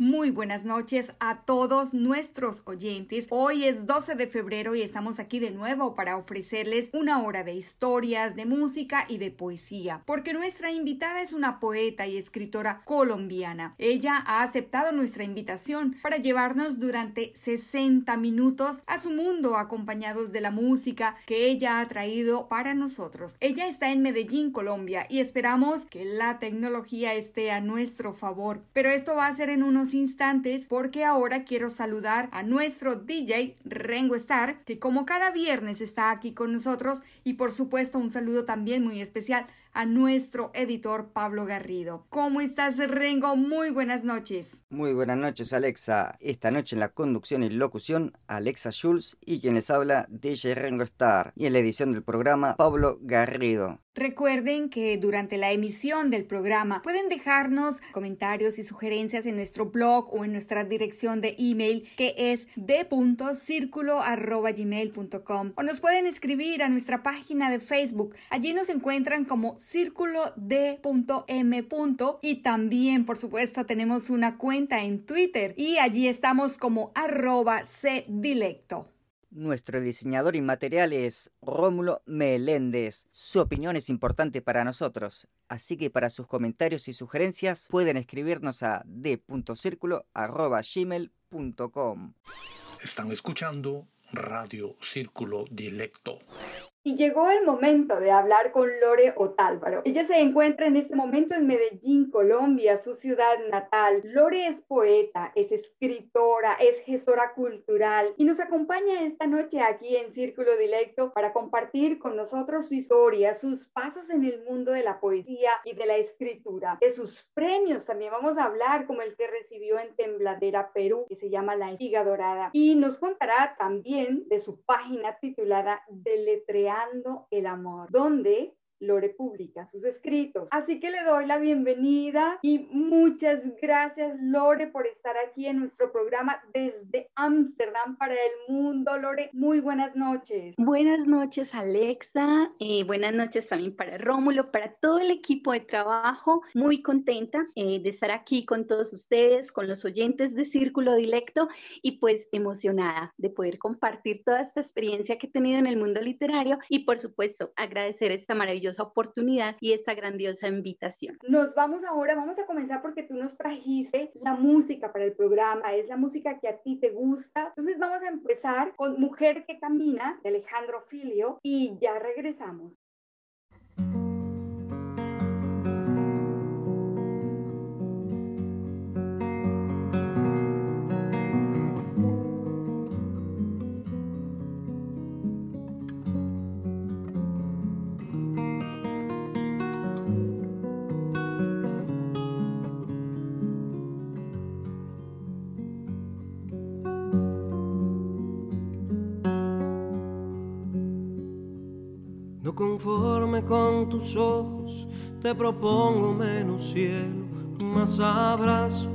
Muy buenas noches a todos nuestros oyentes. Hoy es 12 de febrero y estamos aquí de nuevo para ofrecerles una hora de historias, de música y de poesía, porque nuestra invitada es una poeta y escritora colombiana. Ella ha aceptado nuestra invitación para llevarnos durante 60 minutos a su mundo, acompañados de la música que ella ha traído para nosotros. Ella está en Medellín, Colombia, y esperamos que la tecnología esté a nuestro favor, pero esto va a ser en unos instantes, porque ahora quiero saludar a nuestro DJ Rengo Star, que como cada viernes está aquí con nosotros, y por supuesto un saludo también muy especial a nuestro editor Pablo Garrido. ¿Cómo estás, Rengo? Muy buenas noches. Muy buenas noches, Alexa. Esta noche en la conducción y locución, Alexa Schulz, y quien les habla, DJ Rengo Star, y en la edición del programa, Pablo Garrido. Recuerden que durante la emisión del programa pueden dejarnos comentarios y sugerencias en nuestro blog o en nuestra dirección de email, que es d.circulo@gmail.com, o nos pueden escribir a nuestra página de Facebook. Allí nos encuentran como Círculo D.M. Y también, por supuesto, tenemos una cuenta en Twitter y allí estamos como @cdilecto. Nuestro diseñador inmaterial es Rómulo Meléndez. Su opinión es importante para nosotros, así que para sus comentarios y sugerencias pueden escribirnos a d.circulo@gmail.com. Están escuchando Radio Círculo Dilecto. Y llegó el momento de hablar con Lore Otálvaro. Ella se encuentra en este momento en Medellín, Colombia, su ciudad natal. Lore es poeta, es escritora, es gestora cultural y nos acompaña esta noche aquí en Círculo Dilecto para compartir con nosotros su historia, sus pasos en el mundo de la poesía y de la escritura. De sus premios también vamos a hablar, como el que recibió en Tembladera, Perú, que se llama La Espiga Dorada. Y nos contará también de su página titulada Deletreando el Amor, donde Lore publica sus escritos. Así que le doy la bienvenida y muchas gracias, Lore, por estar aquí en nuestro programa desde Ámsterdam para el mundo. Lore, muy buenas noches. Buenas noches, Alexa. Buenas noches también para Rómulo, para todo el equipo de trabajo. Muy contenta de estar aquí con todos ustedes, con los oyentes de Círculo Dilecto, y pues emocionada de poder compartir toda esta experiencia que he tenido en el mundo literario y, por supuesto, agradecer esta maravillosa oportunidad y esta grandiosa invitación. Nos vamos ahora, vamos a comenzar porque tú nos trajiste la música para el programa, es la música que a ti te gusta. Entonces vamos a empezar con Mujer que Camina, de Alejandro Filio, y ya regresamos. Conforme con tus ojos, te propongo menos cielo, más abrazo.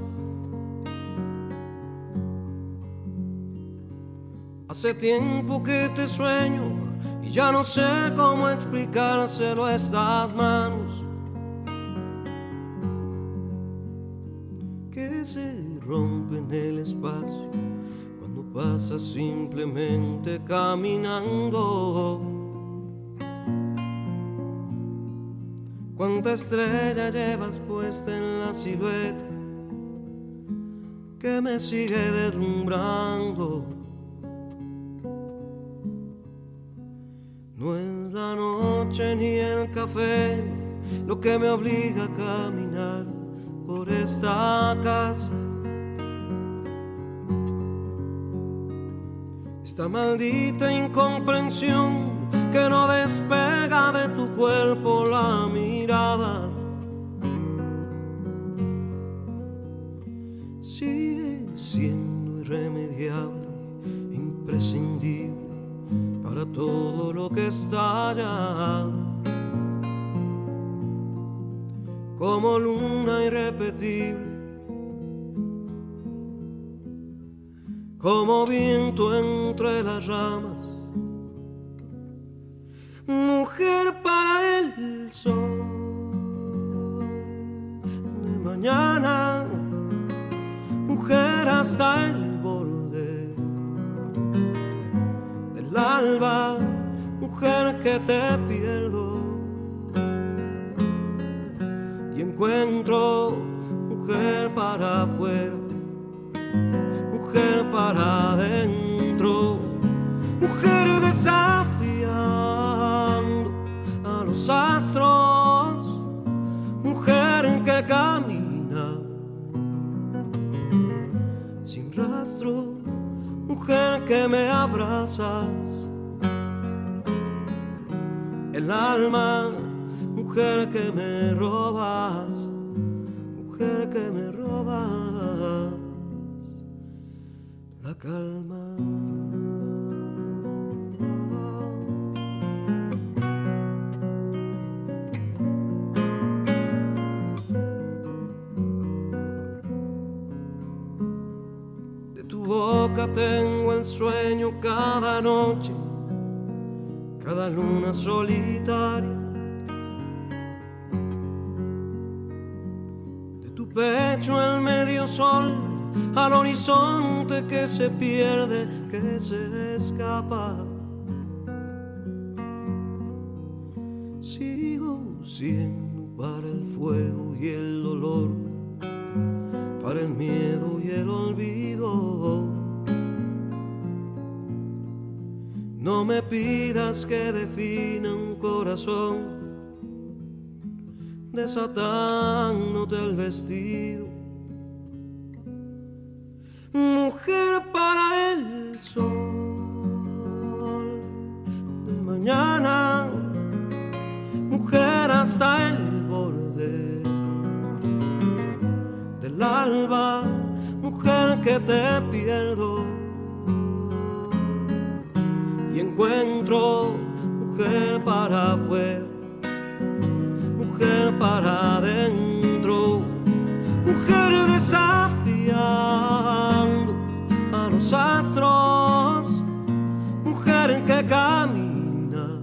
Hace tiempo que te sueño y ya no sé cómo explicárselo a estas manos que se rompen el espacio cuando pasas simplemente caminando. Cuánta estrella llevas puesta en la silueta que me sigue deslumbrando. No es la noche ni el café lo que me obliga a caminar por esta casa. Esta maldita incomprensión que no despega de tu cuerpo la mirada. siendo irremediable, imprescindible para todo lo que estalla. Como luna irrepetible, como viento entre las ramas, mujer para el sol de mañana, mujer hasta el borde del alba, mujer que te pierdo y encuentro, mujer para afuera, mujer para adentro, mujer desafiando a los astros, mujer que camina sin rastro, mujer que me abrazas el alma, mujer que me robas, mujer que me robas la calma. De tu boca tengo el sueño cada noche, cada luna solitaria. De tu pecho el medio sol al horizonte que se pierde, que se escapa. Sigo siendo para el fuego y el dolor, para el miedo y el olvido. No me pidas que defina un corazón, desatándote el vestido. Mujer para el sol de mañana, mujer hasta el borde del alba, mujer que te pierdo y encuentro, mujer para afuera, mujer para adentro, mujer desafiada astros, mujer que camina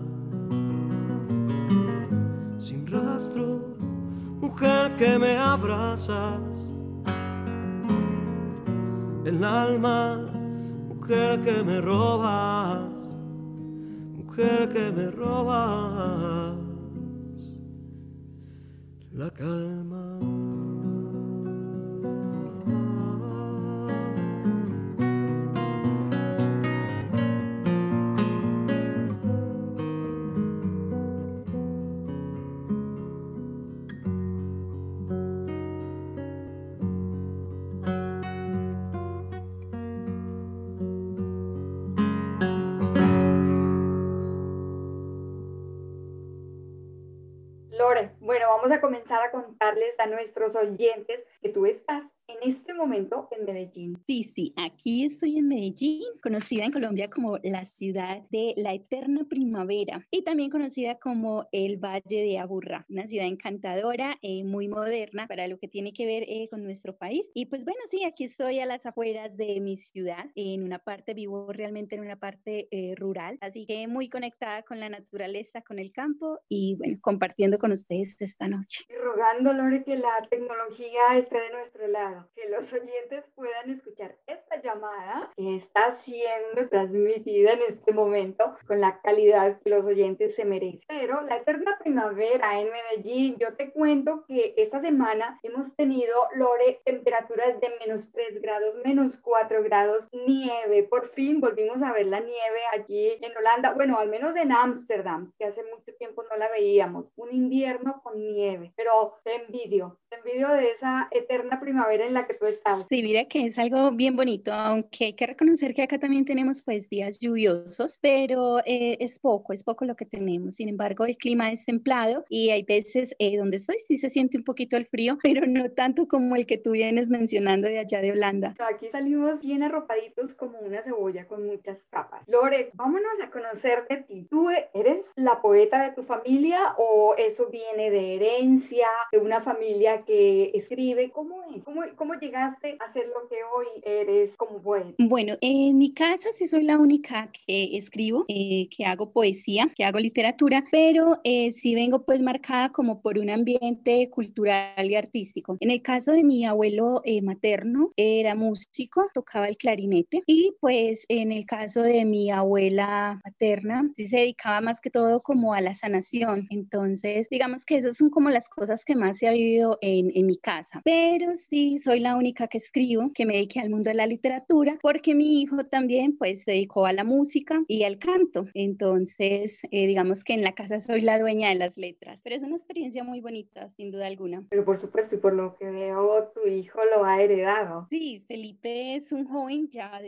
sin rastro, mujer que me abrazas el alma, mujer que me robas, mujer que me robas la calma. Bueno, vamos a comenzar a contarles a nuestros oyentes que tú estás en este momento en Medellín. Sí, aquí estoy en Medellín, conocida en Colombia como la ciudad de la eterna primavera y también conocida como el Valle de Aburrá, una ciudad encantadora, muy moderna para lo que tiene que ver con nuestro país. Y pues bueno, sí, aquí estoy a las afueras de mi ciudad, en una parte, vivo realmente en una parte rural, así que muy conectada con la naturaleza, con el campo y bueno, compartiendo con ustedes esta noche. Rogando, Lore, que la tecnología esté de nuestro lado, que los oyentes puedan escuchar esta llamada que está siendo transmitida en este momento con la calidad que los oyentes se merecen. Pero la eterna primavera en Medellín, yo te cuento que esta semana hemos tenido, Lore, temperaturas de menos 3 grados, menos 4 grados, nieve. Por fin volvimos a ver la nieve allí en Holanda, bueno, al menos en Ámsterdam, que hace mucho tiempo no la veíamos. Un invierno con nieve, pero te envidio. envidio de esa eterna primavera en la que tú estás. Sí, mira que es algo bien bonito, aunque hay que reconocer que acá también tenemos pues días lluviosos, pero es poco lo que tenemos. Sin embargo, el clima es templado y hay veces donde estoy sí se siente un poquito el frío, pero no tanto como el que tú vienes mencionando de allá de Holanda. Aquí salimos bien arropaditos como una cebolla con muchas capas. Lore, vámonos a conocer de ti. ¿Tú eres la poeta de tu familia o eso viene de herencia, de una familia que escribe? ¿Cómo es? ¿Cómo llegaste a ser lo que hoy eres como poeta? Bueno, en mi casa sí soy la única que escribo, que hago poesía, que hago literatura, pero sí vengo pues marcada como por un ambiente cultural y artístico. En el caso de mi abuelo materno, era músico, tocaba el clarinete, y pues en el caso de mi abuela materna, sí se dedicaba más que todo como a la sanación. Entonces, digamos que esas son como las cosas que más se ha vivido en mi casa. Pero sí, soy la única que escribo, que me dediqué al mundo de la literatura, porque mi hijo también pues se dedicó a la música y al canto. Entonces, digamos que en la casa soy la dueña de las letras. Pero es una experiencia muy bonita, sin duda alguna. Pero por supuesto, y por lo que veo, tu hijo lo ha heredado. Sí, Felipe es un joven ya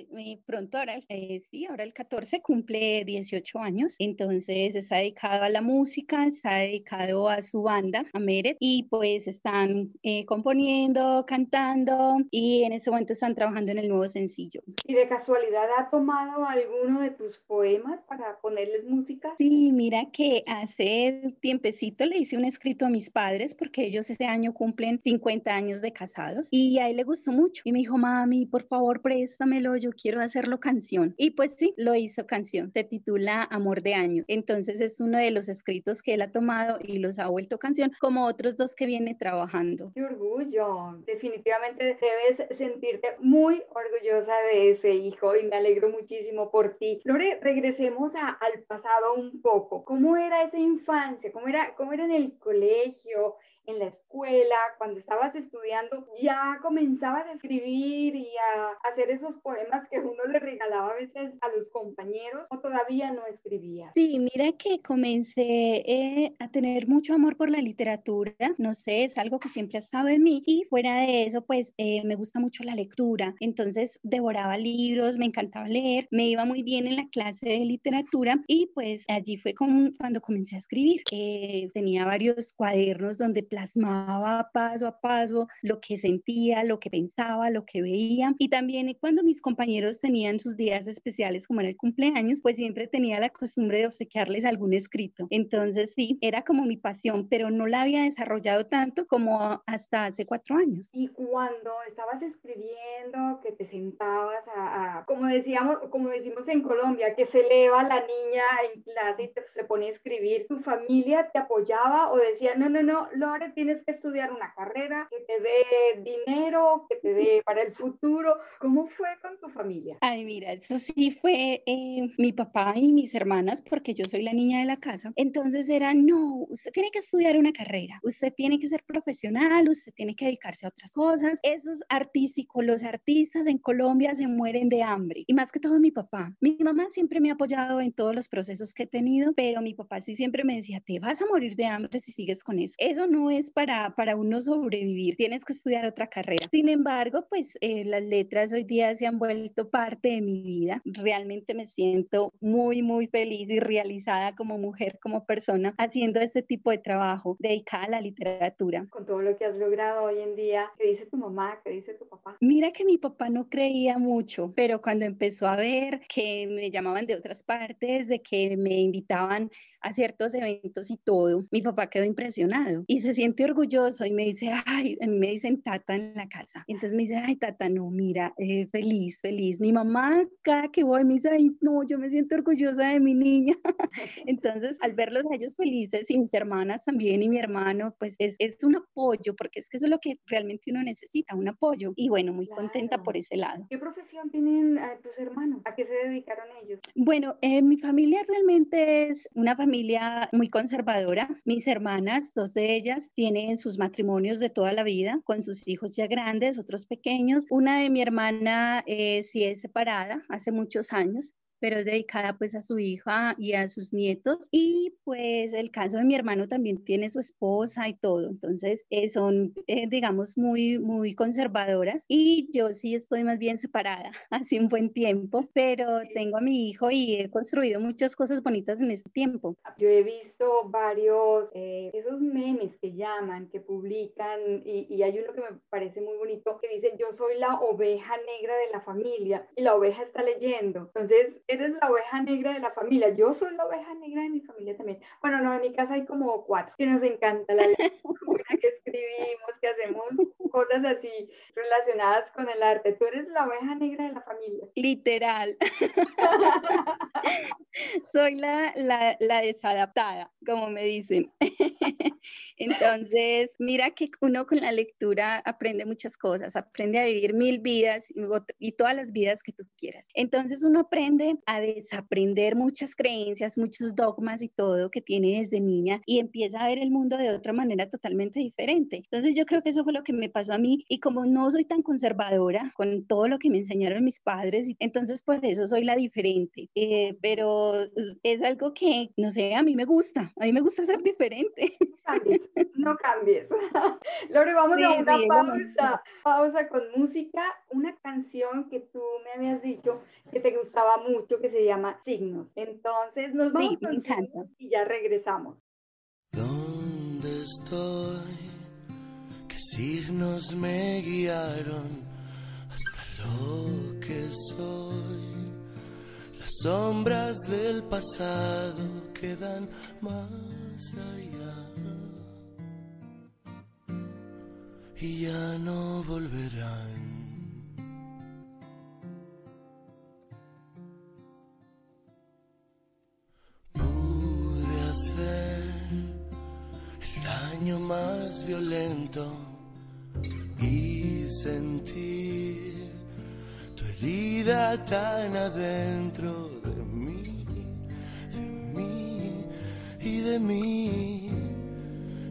pronto, ahora el 14 cumple 18 años. Entonces, está dedicado a la música, está dedicado a su banda, a Meret, y pues están componiendo, cantando, y en este momento están trabajando en el nuevo sencillo. ¿Y de casualidad ha tomado alguno de tus poemas para ponerles música? Sí, mira que hace tiempecito le hice un escrito a mis padres porque ellos este año cumplen 50 años de casados y a él le gustó mucho y me dijo: mami, por favor, préstamelo, yo quiero hacerlo canción. Y pues sí, lo hizo canción, se titula Amor de Año. Entonces es uno de los escritos que él ha tomado y los ha vuelto canción, como otros dos que viene trabajando. ¡Qué orgullo! Definitivamente debes sentirte muy orgullosa de ese hijo y me alegro muchísimo por ti. Lore, regresemos al pasado un poco. ¿Cómo era esa infancia? ¿Cómo era en el colegio? En la escuela, cuando estabas estudiando, ya comenzabas a escribir y a hacer esos poemas que uno le regalaba a veces a los compañeros, ¿o todavía no escribías? Sí, mira que comencé a tener mucho amor por la literatura, no sé, es algo que siempre ha estado en mí, y fuera de eso, pues me gusta mucho la lectura, entonces devoraba libros, me encantaba leer, me iba muy bien en la clase de literatura, y pues allí fue cuando comencé a escribir. Tenía varios cuadernos donde plasmaba paso a paso lo que sentía, lo que pensaba, lo que veía, y también cuando mis compañeros tenían sus días especiales como era el cumpleaños, pues siempre tenía la costumbre de obsequiarles algún escrito. Entonces sí, era como mi pasión, pero no la había desarrollado tanto como hasta hace 4 años. Y cuando estabas escribiendo, que te sentabas como decimos en Colombia, que se eleva la niña en clase y se pone a escribir, ¿tu familia te apoyaba o decía no, Lore, tienes que estudiar una carrera que te dé dinero, que te dé para el futuro? ¿Cómo fue con tu familia? Ay, mira, eso sí fue mi papá y mis hermanas, porque yo soy la niña de la casa. Entonces era: no, usted tiene que estudiar una carrera, usted tiene que ser profesional, usted tiene que dedicarse a otras cosas. Esos artísticos, los artistas en Colombia se mueren de hambre, y más que todo mi papá. Mi mamá siempre me ha apoyado en todos los procesos que he tenido, pero mi papá sí siempre me decía: te vas a morir de hambre si sigues con eso. Eso no es para uno sobrevivir, tienes que estudiar otra carrera. Sin embargo, pues las letras hoy día se han vuelto parte de mi vida. Realmente me siento muy, muy feliz y realizada como mujer, como persona, haciendo este tipo de trabajo dedicada a la literatura. Con todo lo que has logrado hoy en día, ¿qué dice tu mamá? ¿Qué dice tu papá? Mira que mi papá no creía mucho, pero cuando empezó a ver que me llamaban de otras partes, de que me invitaban a ciertos eventos y todo, mi papá quedó impresionado y se siente orgulloso y me dice: ay, a mí me dicen tata en la casa. Entonces me dice: ay, tata, no, mira, feliz. Mi mamá, cada que voy, me dice: ay, no, yo me siento orgullosa de mi niña. Entonces, al verlos a ellos felices, y mis hermanas también y mi hermano, pues es un apoyo, porque es que eso es lo que realmente uno necesita, un apoyo. Y bueno, muy contenta por ese lado. ¿Qué profesión tienen tus hermanos? ¿A qué se dedicaron ellos? Bueno, mi familia realmente es una familia muy conservadora. Mis hermanas, 2 de ellas, tienen sus matrimonios de toda la vida, con sus hijos ya grandes, otros pequeños. Una de mi hermana sí es separada hace muchos años, pero es dedicada pues a su hija y a sus nietos, y pues el caso de mi hermano también tiene su esposa y todo, entonces son digamos muy conservadoras, y yo sí estoy más bien separada hace un buen tiempo, pero tengo a mi hijo y he construido muchas cosas bonitas en este tiempo. Yo he visto varios esos memes que llaman, que publican, y hay uno que me parece muy bonito que dice: yo soy la oveja negra de la familia, y la oveja está leyendo. Entonces eres la oveja negra de la familia, yo soy la oveja negra de mi familia también. Bueno, no, en mi casa hay como 4, que nos encanta la lectura, que escribimos, que hacemos cosas así relacionadas con el arte. Tú eres la oveja negra de la familia. Literal. Soy la desadaptada, como me dicen. Entonces, mira que uno con la lectura aprende muchas cosas, aprende a vivir 1000 vidas y todas las vidas que tú quieras. Entonces uno aprende a desaprender muchas creencias, muchos dogmas y todo que tiene desde niña, y empieza a ver el mundo de otra manera totalmente diferente. Entonces yo creo que eso fue lo que me pasó a mí, y como no soy tan conservadora con todo lo que me enseñaron mis padres, entonces por eso soy la diferente, pero es algo que, no sé, a mí me gusta ser diferente. No cambies. Lore, vamos a una pausa con música, una canción que tú me habías dicho que te gustaba mucho, que se llama Signos. Entonces nos vamos con Signos y ya regresamos. ¿Dónde estoy? ¿Qué signos me guiaron hasta lo que soy? Las sombras del pasado quedan más allá y ya no volverán. Pude hacer el daño más violento y sentir tu herida tan adentro de mí,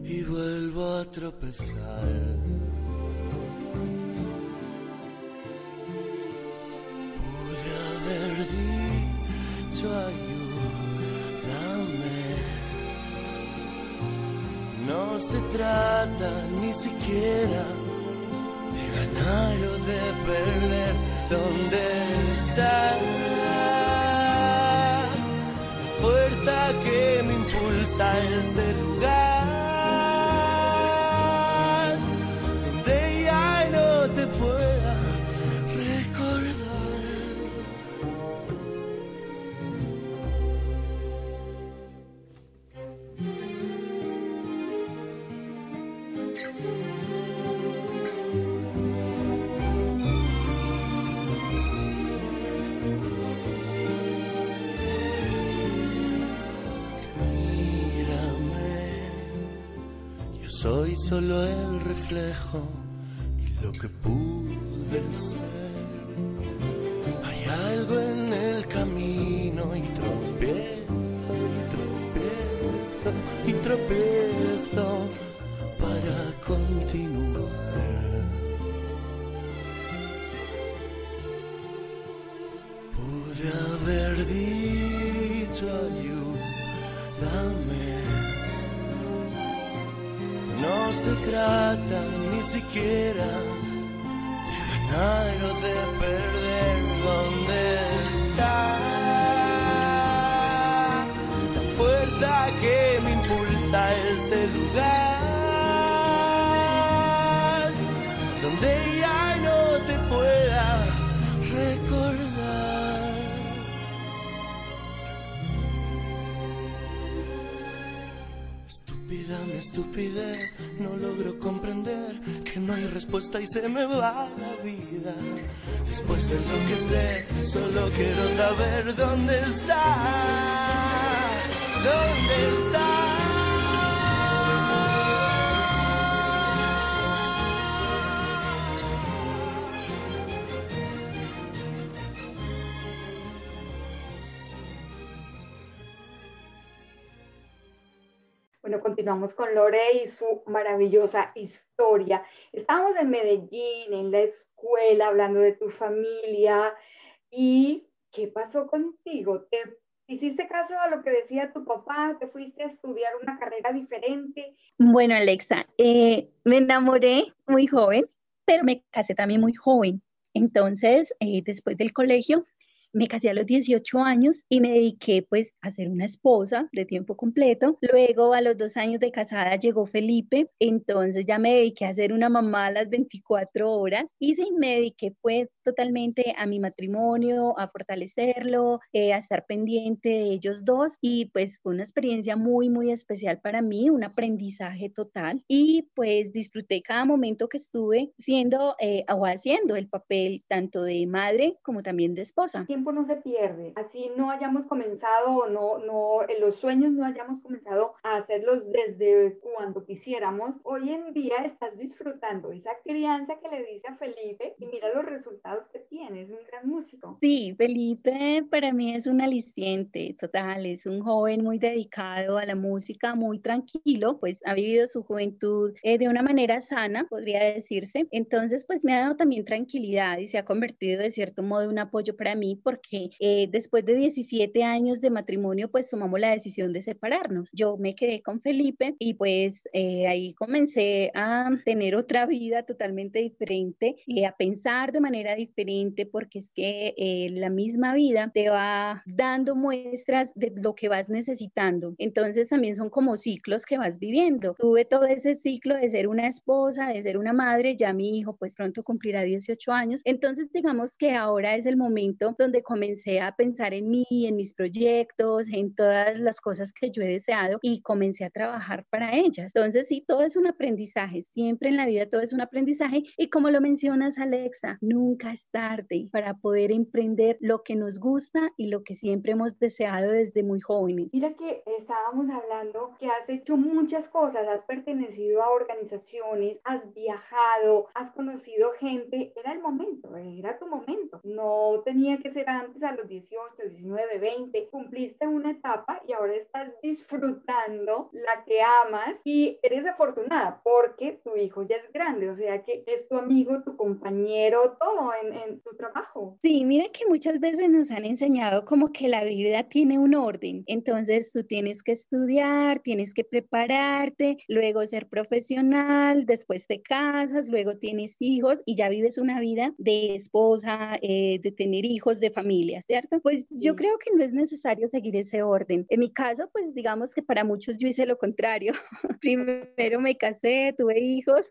y vuelvo a tropezar. Dicho ayúdame, no se trata ni siquiera de ganar o de perder. ¿Dónde está la fuerza que me impulsa a ese lugar donde ya no te pueda recordar? Soy solo el reflejo y lo que pude ser. Hay algo en el camino, y tropiezo, y tropiezo, y tropiezo para continuar. Pude haber dicho ayúdame. No se trata ni siquiera de ganar o de perder. ¿Dónde está la fuerza que me impulsa a ese lugar donde ya no te pueda recordar? Estúpida mi estupidez, no logro comprender que no hay respuesta y se me va la vida. Después de lo que sé, solo quiero saber dónde está. ¿Dónde está? Bueno, continuamos con Lore y su maravillosa historia. Estábamos en Medellín, en la escuela, hablando de tu familia, y ¿qué pasó contigo? ¿Te hiciste caso a lo que decía tu papá? ¿Te fuiste a estudiar una carrera diferente? Bueno, Alexa, me enamoré muy joven, pero me casé también muy joven. Entonces, después del colegio, me casé a los 18 años y me dediqué pues a ser una esposa de tiempo completo. Luego a los 2 años de casada llegó Felipe, entonces ya me dediqué a ser una mamá a las 24 horas y sí, me dediqué pues totalmente a mi matrimonio, a fortalecerlo, a estar pendiente de ellos dos y pues fue una experiencia muy muy especial para mí, un aprendizaje total y pues disfruté cada momento que estuve siendo o haciendo el papel tanto de madre como también de esposa. No se pierde, así no hayamos comenzado o los sueños no hayamos comenzado a hacerlos desde cuando quisiéramos. Hoy en día estás disfrutando esa crianza que le dice a Felipe y mira los resultados que tiene, es un gran músico. Sí, Felipe para mí es un aliciente total, es un joven muy dedicado a la música, muy tranquilo, pues ha vivido su juventud de una manera sana, podría decirse. Entonces pues me ha dado también tranquilidad y se ha convertido de cierto modo en un apoyo para mí porque después de 17 años de matrimonio, pues tomamos la decisión de separarnos. Yo me quedé con Felipe y pues ahí comencé a tener otra vida totalmente diferente, a pensar de manera diferente, porque es que la misma vida te va dando muestras de lo que vas necesitando. Entonces también son como ciclos que vas viviendo. Tuve todo ese ciclo de ser una esposa, de ser una madre, ya mi hijo pues pronto cumplirá 18 años. Entonces digamos que ahora es el momento donde comencé a pensar en mí, en mis proyectos, en todas las cosas que yo he deseado y comencé a trabajar para ellas. Entonces sí, todo es un aprendizaje, siempre en la vida todo es un aprendizaje y como lo mencionas, Alexa, nunca es tarde para poder emprender lo que nos gusta y lo que siempre hemos deseado desde muy jóvenes. Mira que estábamos hablando que has hecho muchas cosas, has pertenecido a organizaciones, has viajado, has conocido gente, era el momento, era tu momento, no tenía que será antes a los 18, 19, 20, cumpliste una etapa y ahora estás disfrutando la que amas y eres afortunada porque tu hijo ya es grande, o sea que es tu amigo, tu compañero, todo en tu trabajo. Sí, mira que muchas veces nos han enseñado como que la vida tiene un orden, entonces tú tienes que estudiar, tienes que prepararte, luego ser profesional, después te casas, luego tienes hijos y ya vives una vida de esposa, de tener hijos, de familia, ¿cierto? Pues sí. Yo creo que no es necesario seguir ese orden. En mi caso, pues digamos que para muchos yo hice lo contrario. Primero me casé, tuve hijos,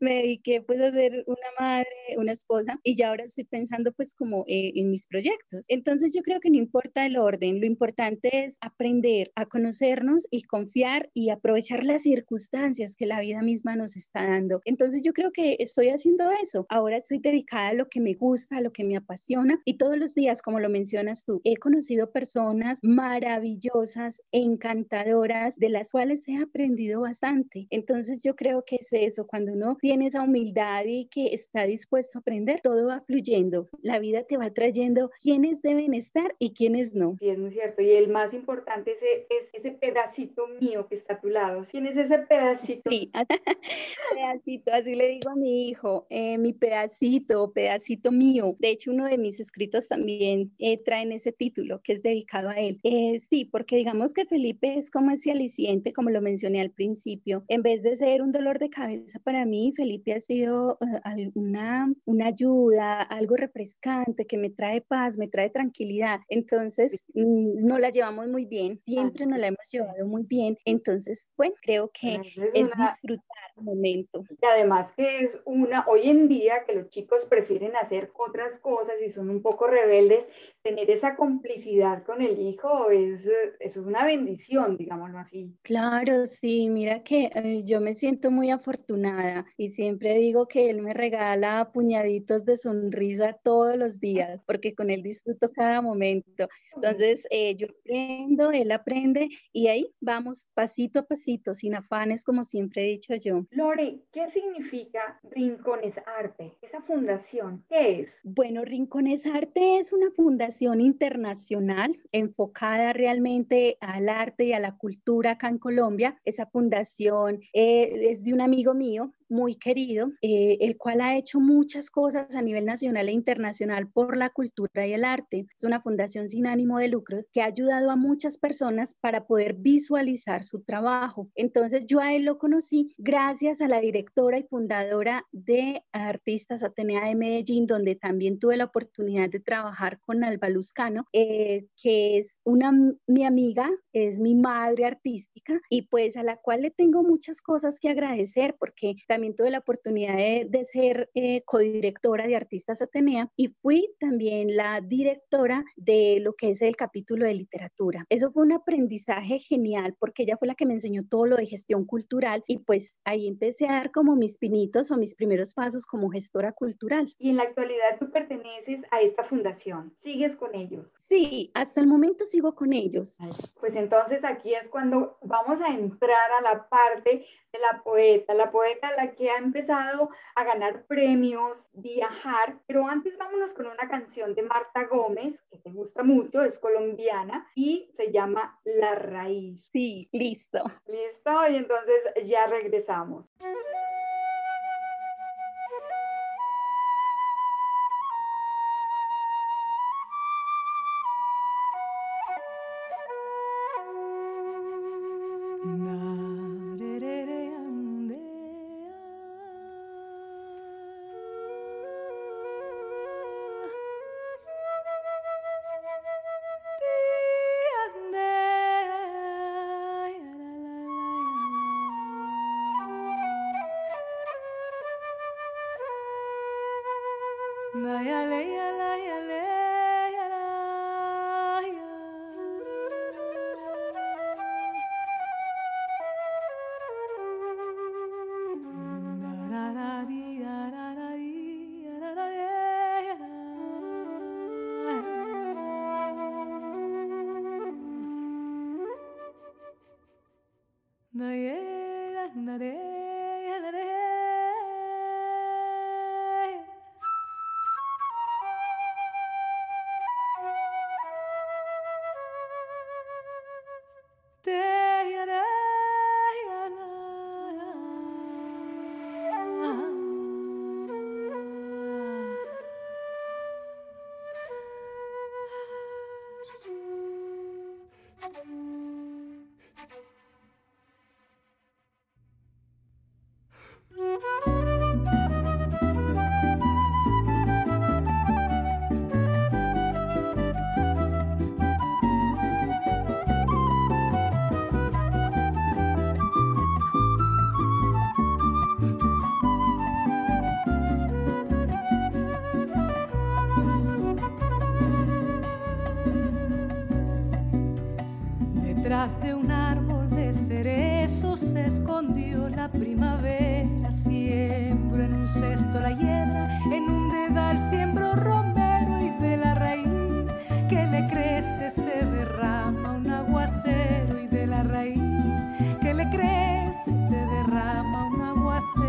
me dediqué pues a ser una madre, una esposa y ya ahora estoy pensando pues como en mis proyectos. Entonces yo creo que no importa el orden, lo importante es aprender a conocernos y confiar y aprovechar las circunstancias que la vida misma nos está dando. Entonces yo creo que estoy haciendo eso. Ahora estoy dedicada a lo que me gusta, a lo que me apasiona y todos los días, como lo mencionas tú, he conocido personas maravillosas, encantadoras, de las cuales he aprendido bastante. Entonces yo creo que es eso, cuando uno tiene esa humildad y que está dispuesto a aprender, todo va fluyendo. La vida te va trayendo quiénes deben estar y quiénes no. Sí, es muy cierto. Y el más importante es ese pedacito mío que está a tu lado. ¿Quién es ese pedacito? Sí, pedacito, así le digo a mi hijo, mi pedacito mío. De hecho, uno de mis escritos también traen ese título que es dedicado a él. Sí, porque digamos que Felipe es como ese aliciente, como lo mencioné al principio. En vez de ser un dolor de cabeza para mí, Felipe ha sido una ayuda, algo refrescante que me trae paz, me trae tranquilidad. Entonces, no la llevamos muy bien, siempre nos la hemos llevado muy bien. Entonces, bueno, creo que es disfrutar el momento. Y además que es hoy en día que los chicos prefieren hacer otras cosas y son un poco rebeldes, tener esa complicidad con el hijo es una bendición, digámoslo así. Claro, sí, mira que yo me siento muy afortunada y siempre digo que él me regala puñaditos de sonrisa todos los días, porque con él disfruto cada momento. Entonces yo aprendo, él aprende y ahí vamos pasito a pasito, sin afanes, como siempre he dicho yo. Lore, ¿qué significa Rincones Arte? Esa fundación, ¿qué es? Bueno, Rincones Arte es una fundación internacional enfocada realmente al arte y a la cultura acá en Colombia. Esa fundación es de un amigo mío muy querido, el cual ha hecho muchas cosas a nivel nacional e internacional por la cultura y el arte. Es una fundación sin ánimo de lucro que ha ayudado a muchas personas para poder visualizar su trabajo. Entonces yo a él lo conocí gracias a la directora y fundadora de Artistas Atenea de Medellín, donde también tuve la oportunidad de trabajar con Alba Luzcano, que es mi amiga, es mi madre artística, y pues a la cual le tengo muchas cosas que agradecer, porque también tuve la oportunidad de ser codirectora de Artistas Atenea y fui también la directora de lo que es el capítulo de literatura. Eso fue un aprendizaje genial porque ella fue la que me enseñó todo lo de gestión cultural y pues ahí empecé a dar como mis pinitos o mis primeros pasos como gestora cultural. Y en la actualidad tú perteneces a esta fundación, ¿sigues con ellos? Sí, hasta el momento sigo con ellos. Pues entonces aquí es cuando vamos a entrar a la parte de la poeta la que ha empezado a ganar premios, viajar, pero antes vámonos con una canción de Marta Gómez, que te gusta mucho, es colombiana y se llama La Raíz. Sí, listo. Listo, y entonces ya regresamos. Detrás de un árbol de cerezos se escondió la primavera. Siembro en un cesto la hiedra, en un dedal siembro romero, y de la raíz que le crece se derrama un aguacero, y de la raíz que le crece se derrama un aguacero.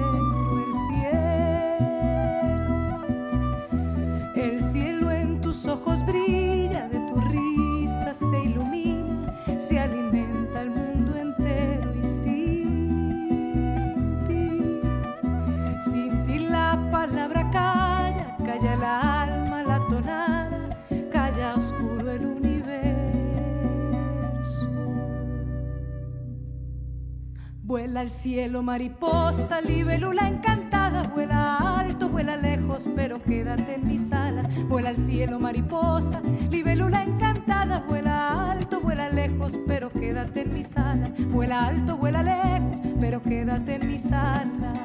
El cielo en tus ojos brilla, de tu risa se ilumina, se alimenta el mundo entero, y sin ti la palabra calla, calla el alma, la tonada, calla oscuro el universo. Vuela al cielo mariposa, libélula encantada, vuela alto, vuela lejos, pero quédate en mis alas. Vuela al cielo mariposa, libélula encantada, vuela alto, vuela lejos, pero quédate en mis alas. Vuela alto, vuela lejos, pero quédate en mis alas.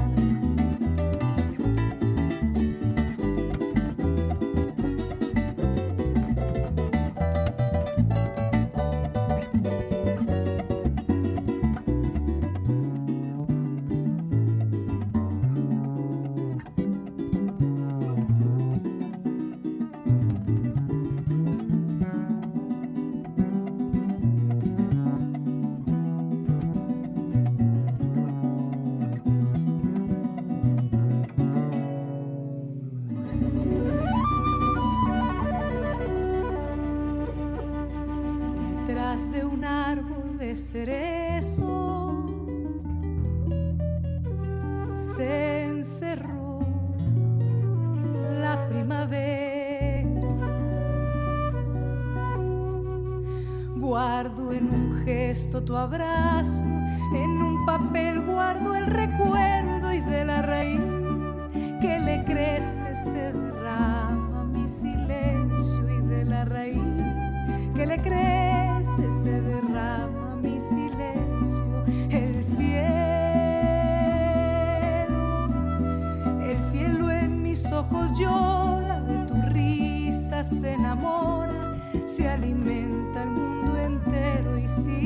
Cerezo, cerezo. cerro la primavera. Guardo en un gesto tu abrazo, en un papel guardo el recuerdo y de la raíz que le crece se derrama mi silencio y de la raíz que le crece se derrama mi silencio. El cielo en mis ojos llora, de tu risa se enamora, se alimenta el mundo entero y sin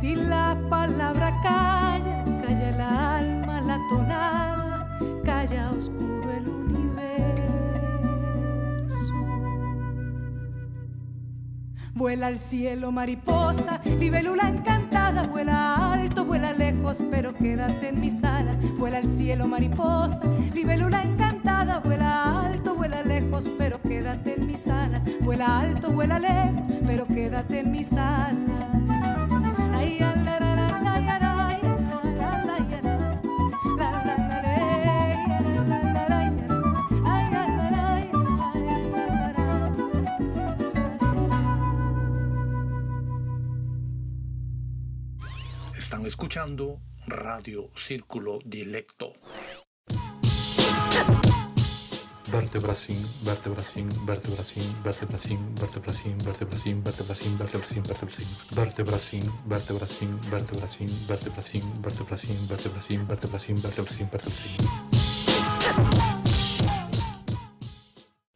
ti la palabra calla, calla el alma, la tonada, calla oscuro el universo. Vuela al cielo mariposa, libélula encantada, vuela alto, vuela lejos, pero quédate en mis alas. Vuela al cielo mariposa, libélula encantada, vuela alto, vuela lejos, pero quédate en mis alas. Vuela alto, vuela lejos, pero quédate en mis alas. Están escuchando Radio Círculo Dilecto. Vertebracín, vertebracín, vertebracín, vertebracín, vertebracín, vertebracín, vertebracín, vertebracín, vertebracín, vertebracín, vertebracín, vertebracín, vertebracín, vertebracín, vertebracín, vertebracín, vertebracín, vertebracín.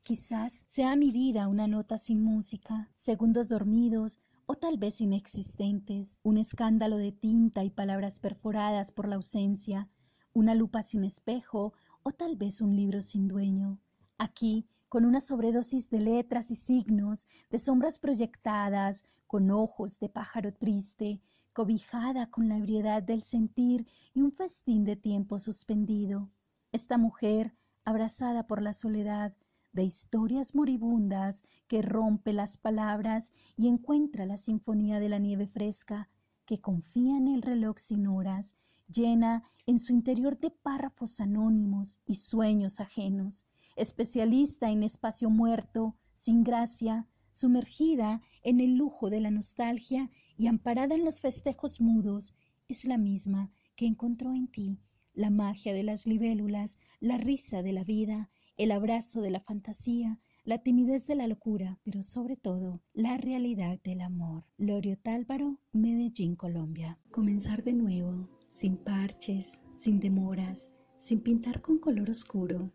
Quizás sea mi vida una nota sin música, segundos dormidos, o tal vez inexistentes, un escándalo de tinta y palabras perforadas por la ausencia, una lupa sin espejo, o tal vez un libro sin dueño. Aquí, con una sobredosis de letras y signos, de sombras proyectadas, con ojos de pájaro triste, cobijada con la ebriedad del sentir y un festín de tiempo suspendido. Esta mujer, abrazada por la soledad, de historias moribundas que rompe las palabras y encuentra la sinfonía de la nieve fresca, que confía en el reloj sin horas, llena en su interior de párrafos anónimos y sueños ajenos, especialista en espacio muerto, sin gracia, sumergida en el lujo de la nostalgia y amparada en los festejos mudos, es la misma que encontró en ti la magia de las libélulas, la risa de la vida, el abrazo de la fantasía, la timidez de la locura, pero sobre todo, la realidad del amor. Lore Otálvaro, Medellín, Colombia. Comenzar de nuevo, sin parches, sin demoras, sin pintar con color oscuro,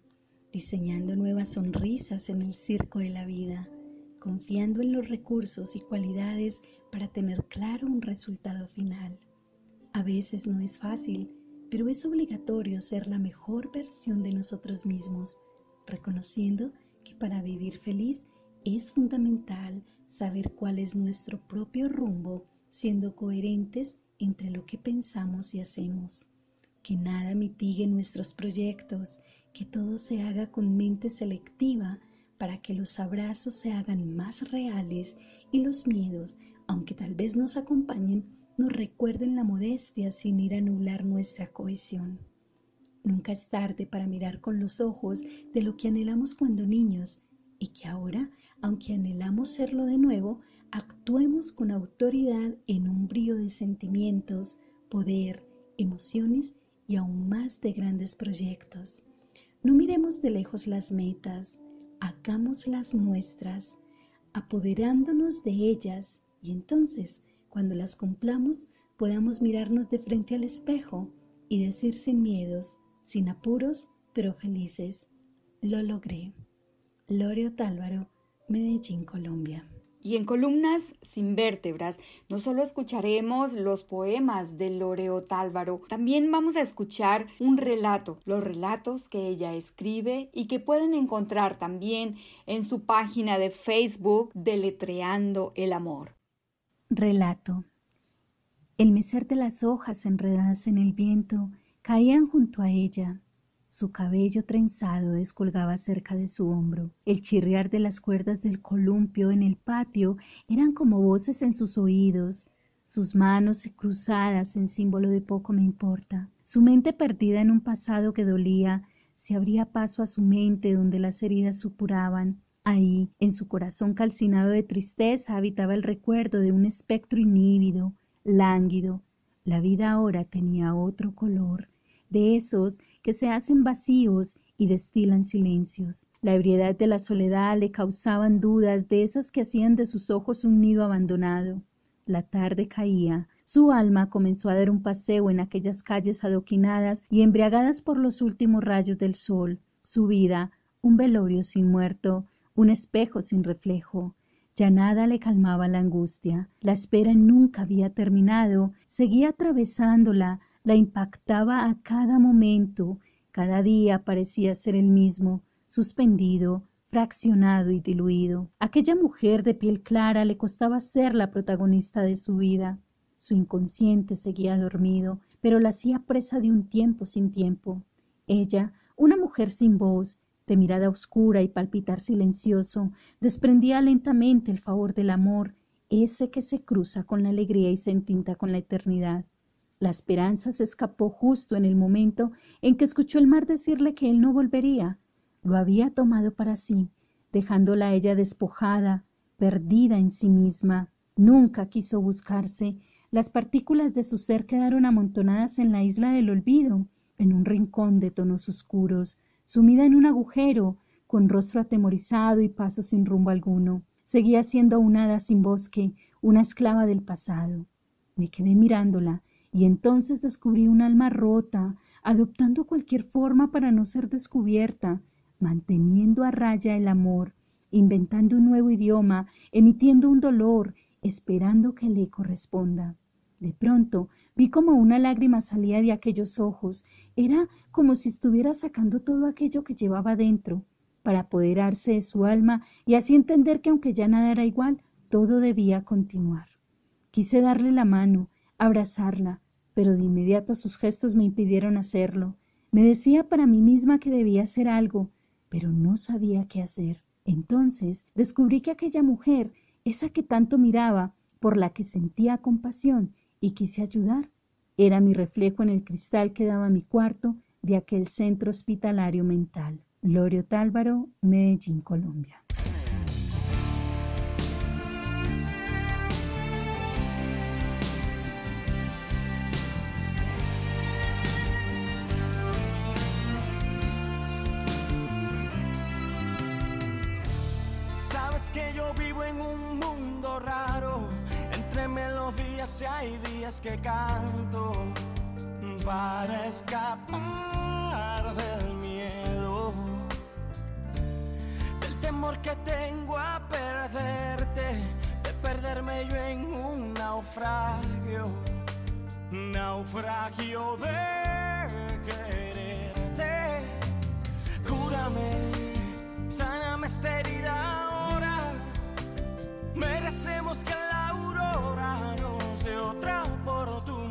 diseñando nuevas sonrisas en el circo de la vida, confiando en los recursos y cualidades para tener claro un resultado final. A veces no es fácil, pero es obligatorio ser la mejor versión de nosotros mismos, reconociendo que para vivir feliz es fundamental saber cuál es nuestro propio rumbo, siendo coherentes entre lo que pensamos y hacemos. Que nada mitigue nuestros proyectos, que todo se haga con mente selectiva para que los abrazos se hagan más reales y los miedos, aunque tal vez nos acompañen, nos recuerden la modestia sin ir a anular nuestra cohesión. Nunca es tarde para mirar con los ojos de lo que anhelamos cuando niños y que ahora, aunque anhelamos serlo de nuevo, actuemos con autoridad en un brío de sentimientos, poder, emociones y aún más de grandes proyectos. No miremos de lejos las metas, hagámoslas nuestras, apoderándonos de ellas y entonces, cuando las cumplamos, podamos mirarnos de frente al espejo y decir sin miedos, sin apuros, pero felices. Lo logré. Lore Otálvaro, Medellín, Colombia. Y en Columnas sin Vértebras, no solo escucharemos los poemas de Lore Otálvaro, también vamos a escuchar un relato, los relatos que ella escribe y que pueden encontrar también en su página de Facebook, Deletreando el Amor. Relato. El mecer de las hojas enredadas en el viento caían junto a ella. Su cabello trenzado descolgaba cerca de su hombro. El chirriar de las cuerdas del columpio en el patio eran como voces en sus oídos. sus manos cruzadas en símbolo de poco me importa. Su mente perdida en un pasado que dolía, se abría paso a su mente donde las heridas supuraban. Ahí, en su corazón calcinado de tristeza, habitaba el recuerdo de un espectro inívido, lánguido. La vida ahora tenía otro color, de esos que se hacen vacíos y destilan silencios. La ebriedad de la soledad le causaban dudas, de esas que hacían de sus ojos un nido abandonado. La tarde caía, su alma comenzó a dar un paseo en aquellas calles adoquinadas y embriagadas por los últimos rayos del sol. Su vida, un velorio sin muerto, un espejo sin reflejo. Ya nada le calmaba la angustia. La espera nunca había terminado, seguía atravesándola, la impactaba a cada momento. Cada día parecía ser el mismo, suspendido, fraccionado y diluido. Aquella mujer de piel clara le costaba ser la protagonista de su vida. Su inconsciente seguía dormido, pero la hacía presa de un tiempo sin tiempo. Ella, una mujer sin voz, de mirada oscura y palpitar silencioso, desprendía lentamente el favor del amor, ese que se cruza con la alegría y se entinta con la eternidad. La esperanza se escapó justo en el momento en que escuchó el mar decirle que él no volvería. Lo había tomado para sí, dejándola a ella despojada, perdida en sí misma. Nunca quiso buscarse. Las partículas de su ser quedaron amontonadas en la isla del olvido, en un rincón de tonos oscuros, sumida en un agujero, con rostro atemorizado y paso sin rumbo alguno. Seguía siendo una hada sin bosque, una esclava del pasado. Me quedé mirándola, y entonces descubrí un alma rota, adoptando cualquier forma para no ser descubierta, manteniendo a raya el amor, inventando un nuevo idioma, emitiendo un dolor, esperando que le corresponda. De pronto vi como una lágrima salía de aquellos ojos. Era como si estuviera sacando todo aquello que llevaba dentro, para apoderarse de su alma y así entender que aunque ya nada era igual, todo debía continuar. Quise darle la mano, abrazarla, pero de inmediato sus gestos me impidieron hacerlo. Me decía para mí misma que debía hacer algo, pero no sabía qué hacer. Entonces descubrí que aquella mujer, esa que tanto miraba, por la que sentía compasión y quise ayudar, era mi reflejo en el cristal que daba mi cuarto de aquel centro hospitalario mental. Lore Otálvaro, Medellín, Colombia. Si hay días que canto para escapar del miedo, del temor que tengo a perderte, de perderme yo en un naufragio de quererte. Cúrame, sáname esta herida ahora, merecemos que la aurora de otra oportunidad.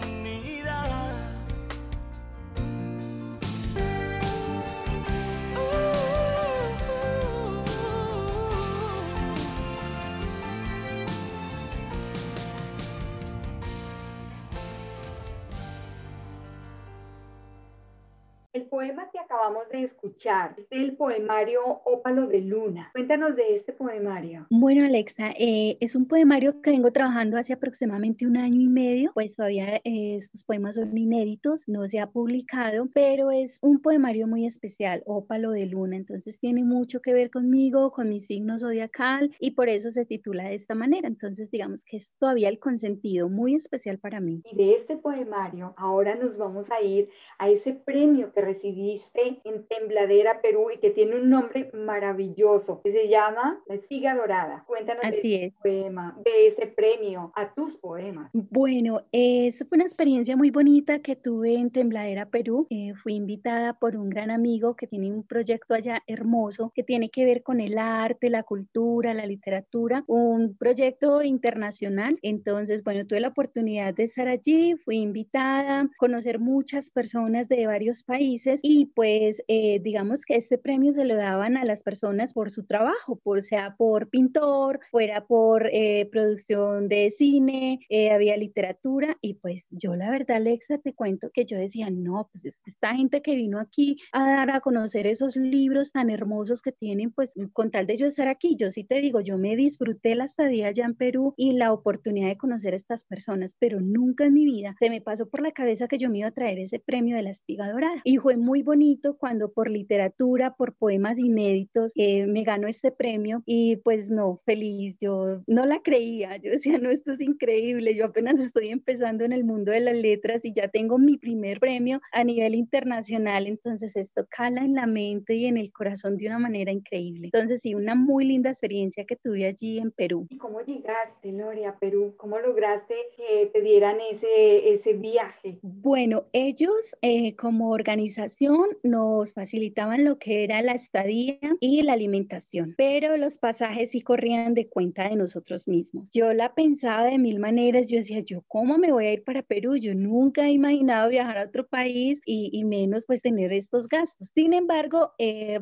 El poema que acabamos de escuchar es del poemario Ópalo de Luna. Cuéntanos de este poemario. Bueno, Alexa, es un poemario que vengo trabajando hace aproximadamente 1 año y medio, pues todavía estos poemas son inéditos, no se ha publicado, pero es un poemario muy especial, Ópalo de Luna, entonces tiene mucho que ver conmigo, con mi signo zodiacal y por eso se titula de esta manera, entonces digamos que es todavía el consentido muy especial para mí. Y de este poemario ahora nos vamos a ir a ese premio que recibiste en Tembladera, Perú, y que tiene un nombre maravilloso, que se llama La Espiga Dorada. Cuéntanos de este poema, de ese premio a tus poemas. Bueno, esa fue una experiencia muy bonita que tuve en Tembladera, Perú. Fui invitada por un gran amigo que tiene un proyecto allá hermoso, que tiene que ver con el arte, la cultura, la literatura, un proyecto internacional. Entonces, bueno, tuve la oportunidad de estar allí, fui invitada, conocer muchas personas de varios países, países y pues digamos que este premio se lo daban a las personas por su trabajo, sea por pintor, fuera por producción de cine, había literatura y pues yo la verdad, Alexa, te cuento que yo decía, no, pues esta gente que vino aquí a dar a conocer esos libros tan hermosos que tienen, pues con tal de yo estar aquí, yo sí te digo, yo me disfruté la estadía allá en Perú y la oportunidad de conocer a estas personas, pero nunca en mi vida se me pasó por la cabeza que yo me iba a traer ese premio de La Espiga Dorada. Y fue muy bonito cuando por literatura, por poemas inéditos, me ganó este premio y pues no, feliz, yo no la creía, yo decía, no, esto es increíble, yo apenas estoy empezando en el mundo de las letras y ya tengo mi primer premio a nivel internacional, entonces esto cala en la mente y en el corazón de una manera increíble. Entonces sí, una muy linda experiencia que tuve allí en Perú. ¿Y cómo llegaste, Lore, a Perú? ¿Cómo lograste que te dieran ese viaje? Bueno, ellos como organización nos facilitaban lo que era la estadía y la alimentación, pero los pasajes sí corrían de cuenta de nosotros mismos. Yo la pensaba de mil maneras, yo decía, ¿yo cómo me voy a ir para Perú? Yo nunca he imaginado viajar a otro país y menos pues tener estos gastos. Sin embargo,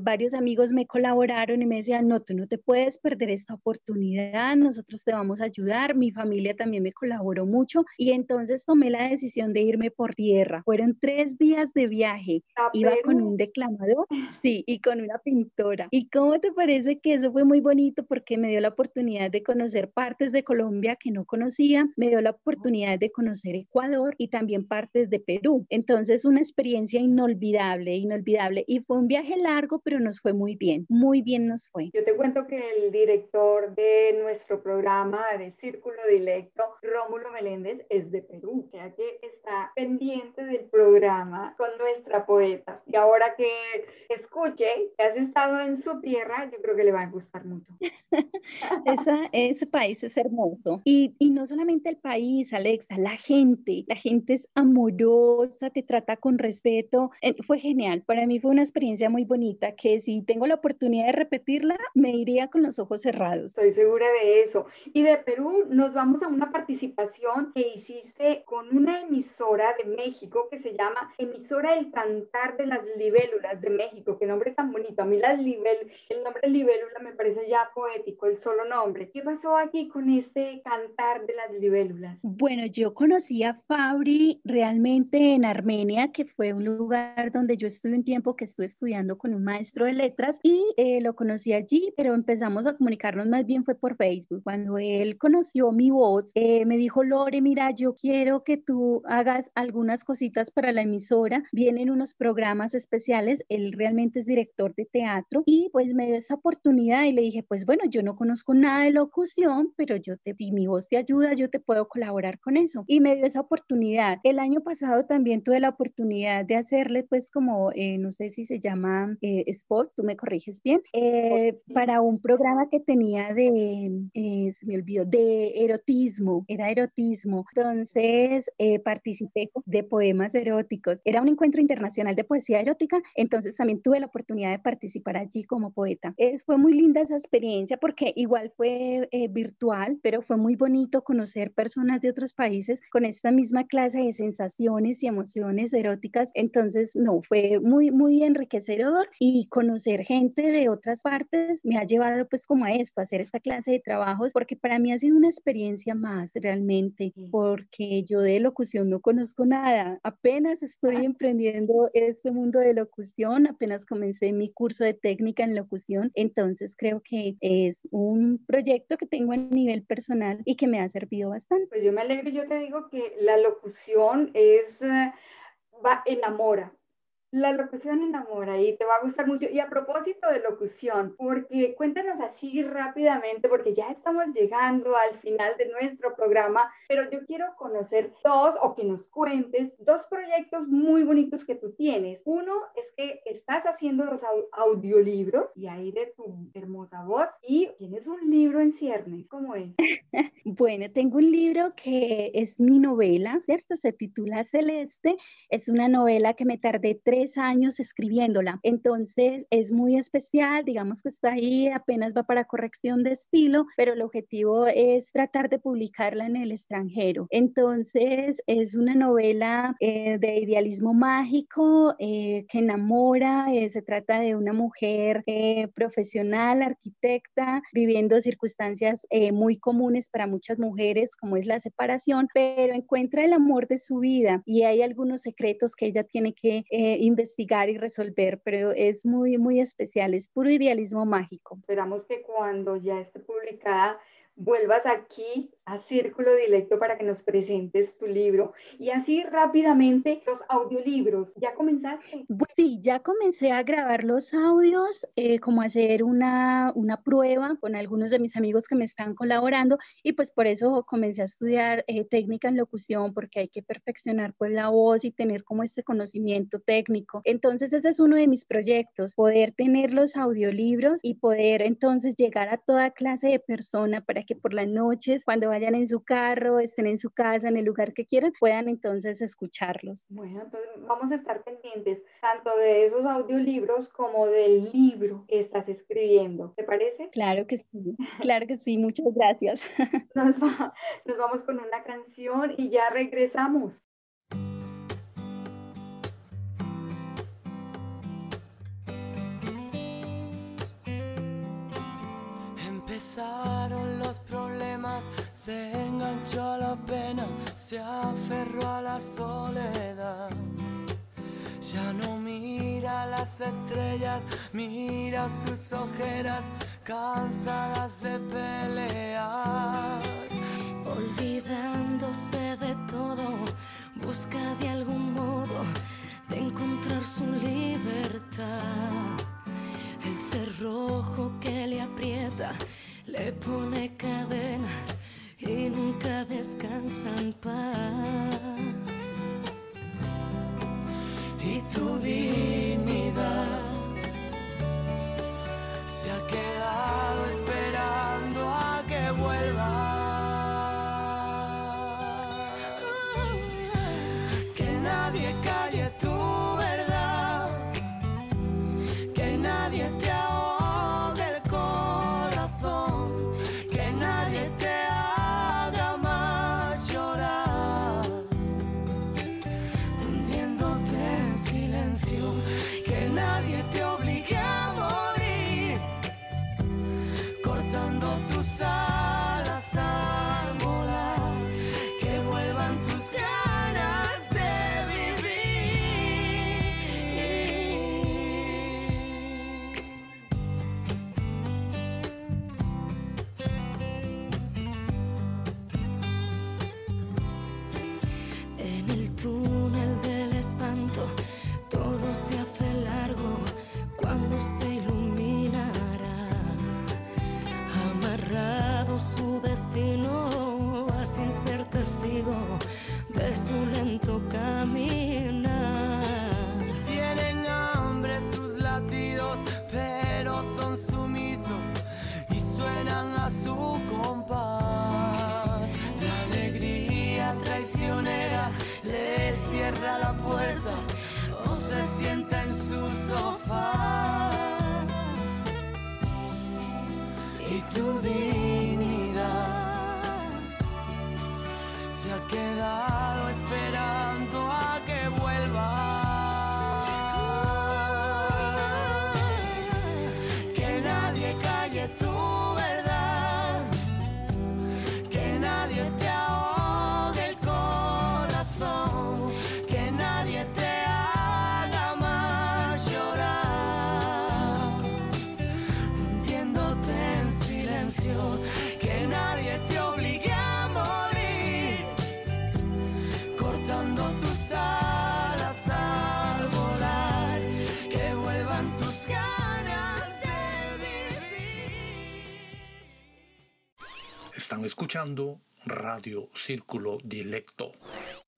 varios amigos me colaboraron y me decían, no, tú no te puedes perder esta oportunidad, nosotros te vamos a ayudar. Mi familia también me colaboró mucho y entonces tomé la decisión de irme por tierra. Fueron 3 días de viaje. Iba con un declamador, sí, y con una pintora. ¿Y cómo te parece que eso fue muy bonito? Porque me dio la oportunidad de conocer partes de Colombia que no conocía, me dio la oportunidad de conocer Ecuador y también partes de Perú. Entonces, una experiencia inolvidable, inolvidable. Y fue un viaje largo, pero nos fue muy bien nos fue. Yo te cuento que el director de nuestro programa de Círculo Dilecto, Rómulo Meléndez, es de Perú, o sea que está pendiente del programa con nuestra poeta. Y ahora que escuche que has estado en su tierra, yo creo que le va a gustar mucho. Ese país es hermoso. Y no solamente el país, Alexa, la gente es amorosa, te trata con respeto. Fue genial. Para mí fue una experiencia muy bonita que si tengo la oportunidad de repetirla, me iría con los ojos cerrados. Estoy segura de eso. Y de Perú nos vamos a una participación que hiciste con una emisora de México que se llama Emisora del Cantar de las Libélulas de México. Qué nombre tan bonito. A mí el nombre libélula me parece ya poético, el solo nombre. ¿Qué pasó aquí con este Cantar de las Libélulas? Bueno, yo conocí a Fabri realmente en Armenia, que fue un lugar donde yo estuve un tiempo que estuve estudiando con un maestro de letras y lo conocí allí, pero empezamos a comunicarnos más bien fue por Facebook. Cuando él conoció mi voz, me dijo, Lore, mira, yo quiero que tú hagas algunas cositas para la emisora. Vienen unos programas especiales. Él realmente es director de teatro y pues me dio esa oportunidad y le dije, pues bueno, yo no conozco nada de locución, pero si mi voz te ayuda, yo te puedo colaborar con eso. Y me dio esa oportunidad. El año pasado también tuve la oportunidad de hacerle pues como, no sé si se llama spot, tú me corriges bien, para un programa que tenía se me olvidó, de erotismo, era erotismo. Entonces participé de poemas eróticos. Era un encuentro internacional de poesía erótica, entonces también tuve la oportunidad de participar allí como poeta. Fue muy linda esa experiencia porque igual fue virtual, pero fue muy bonito conocer personas de otros países con esta misma clase de sensaciones y emociones eróticas. Entonces, no, fue muy, muy enriquecedor y conocer gente de otras partes me ha llevado pues como a esto, a hacer esta clase de trabajos, porque para mí ha sido una experiencia más realmente, porque yo de locución no conozco nada. Apenas estoy emprendiendo este mundo de locución, apenas comencé mi curso de técnica en locución. Entonces creo que es un proyecto que tengo a nivel personal y que me ha servido bastante. Pues yo me alegro, yo te digo que la locución enamora. La locución enamora y te va a gustar mucho. Y a propósito de locución, porque cuéntanos así rápidamente, porque ya estamos llegando al final de nuestro programa, pero yo quiero conocer o que nos cuentes 2 proyectos muy bonitos que tú tienes. Uno es que estás haciendo los audiolibros y ahí de tu hermosa voz y tienes un libro en ciernes. ¿Cómo es? Bueno, tengo un libro que es mi novela, ¿cierto? Se titula Celeste. Es una novela que me tardé 3 3 años escribiéndola. Entonces es muy especial, digamos que está ahí, apenas va para corrección de estilo, pero el objetivo es tratar de publicarla en el extranjero. Entonces es una novela de idealismo mágico que enamora, se trata de una mujer profesional, arquitecta, viviendo circunstancias muy comunes para muchas mujeres, como es la separación, pero encuentra el amor de su vida y hay algunos secretos que ella tiene que investigar y resolver, pero es muy, muy especial, es puro idealismo mágico. Esperamos que cuando ya esté publicada vuelvas aquí a Círculo Dilecto para que nos presentes tu libro. Y así rápidamente, los audiolibros, ¿ya comenzaste? Sí, ya comencé a grabar los audios, como hacer una prueba con algunos de mis amigos que me están colaborando, y pues por eso comencé a estudiar técnica en locución, porque hay que perfeccionar pues la voz y tener como este conocimiento técnico. Entonces ese es uno de mis proyectos, poder tener los audiolibros y poder entonces llegar a toda clase de persona para que por las noches, cuando vayan en su carro, estén en su casa, en el lugar que quieran, puedan entonces escucharlos. Bueno, entonces vamos a estar pendientes tanto de esos audiolibros como del libro que estás escribiendo, ¿te parece? Claro que sí, muchas gracias. Nos vamos con una canción y ya regresamos. Empezaron los problemas, se enganchó a la pena, se aferró a la soledad. Ya no mira las estrellas, mira sus ojeras, cansadas de pelear. Olvidándose de todo, busca de algún modo de encontrar su libertad. El cerrojo que le aprieta le pone cadenas y nunca descansa en paz. Y tu dignidad se ha quedado esperando a que vuelva. Que nadie calle tu verdad, que nadie te ahogue el corazón, que nadie te haga más llorar, hundiéndote en silencio, que nadie te obligue a morir, cortando tus alas al volar, que vuelvan tus ganas de vivir. En el túnel del espanto todo se hace largo cuando se iluminará. Amarrado su destino a sin ser testigo de su lento caminar. Tienen hambre sus latidos, pero son sumisos y suenan a su compás. La alegría traicionera les cierra la puerta o se sienta en su sofá. Y tu dignidad se ha quedado esperando a que vuelva. Que nadie calle tu verdad, que nadie te ahogue el corazón, que nadie te haga más llorar, hundiéndote en silencio, que nadie te obligue a morir, cortando tus alas al volar, que vuelvan tus ganas de vivir. Están escuchando Radio Círculo Dilecto.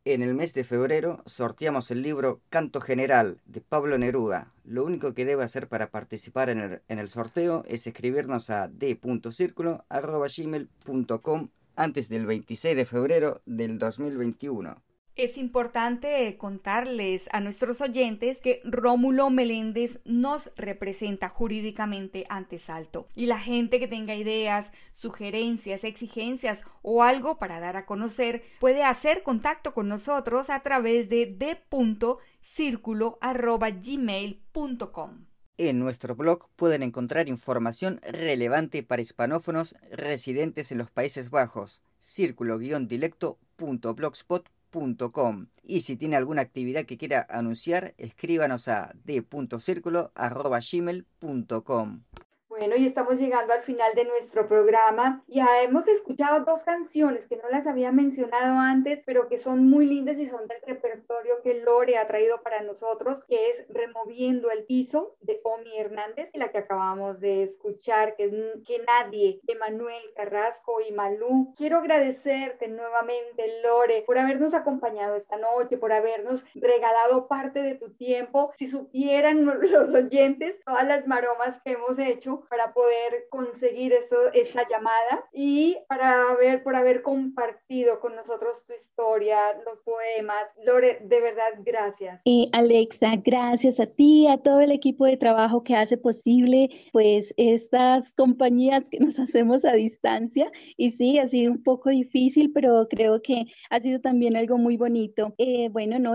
En el mes de febrero sorteamos el libro Canto General de Pablo Neruda. Lo único que debe hacer para participar en el sorteo es escribirnos a d.circulo@gmail.com antes del 26 de febrero del 2021. Es importante contarles a nuestros oyentes que Rómulo Meléndez nos representa jurídicamente ante Salto. Y la gente que tenga ideas, sugerencias, exigencias o algo para dar a conocer puede hacer contacto con nosotros a través de d.circulo@gmail.com. En nuestro blog pueden encontrar información relevante para hispanófonos residentes en los Países Bajos. círculo-dilecto.blogspot.com. Y si tiene alguna actividad que quiera anunciar, escríbanos a d.circulo@gmail.com. Bueno, y estamos llegando al final de nuestro programa. Ya hemos escuchado dos canciones que no las había mencionado antes, pero que son muy lindas y son del repertorio que Lore ha traído para nosotros, que es Removiendo el Piso, de Omi Hernández, y la que acabamos de escuchar, que es Que Nadie, de Manuel Carrasco y Malú. Quiero agradecerte nuevamente, Lore, por habernos acompañado esta noche, por habernos regalado parte de tu tiempo. Si supieran los oyentes todas las maromas que hemos hecho para poder conseguir esta llamada, y por haber compartido con nosotros tu historia, los poemas. Lore, de verdad, gracias. Alexa, gracias a ti, a todo el equipo de trabajo que hace posible pues estas compañías que nos hacemos a distancia. Y sí, ha sido un poco difícil, pero creo que ha sido también algo muy bonito. Y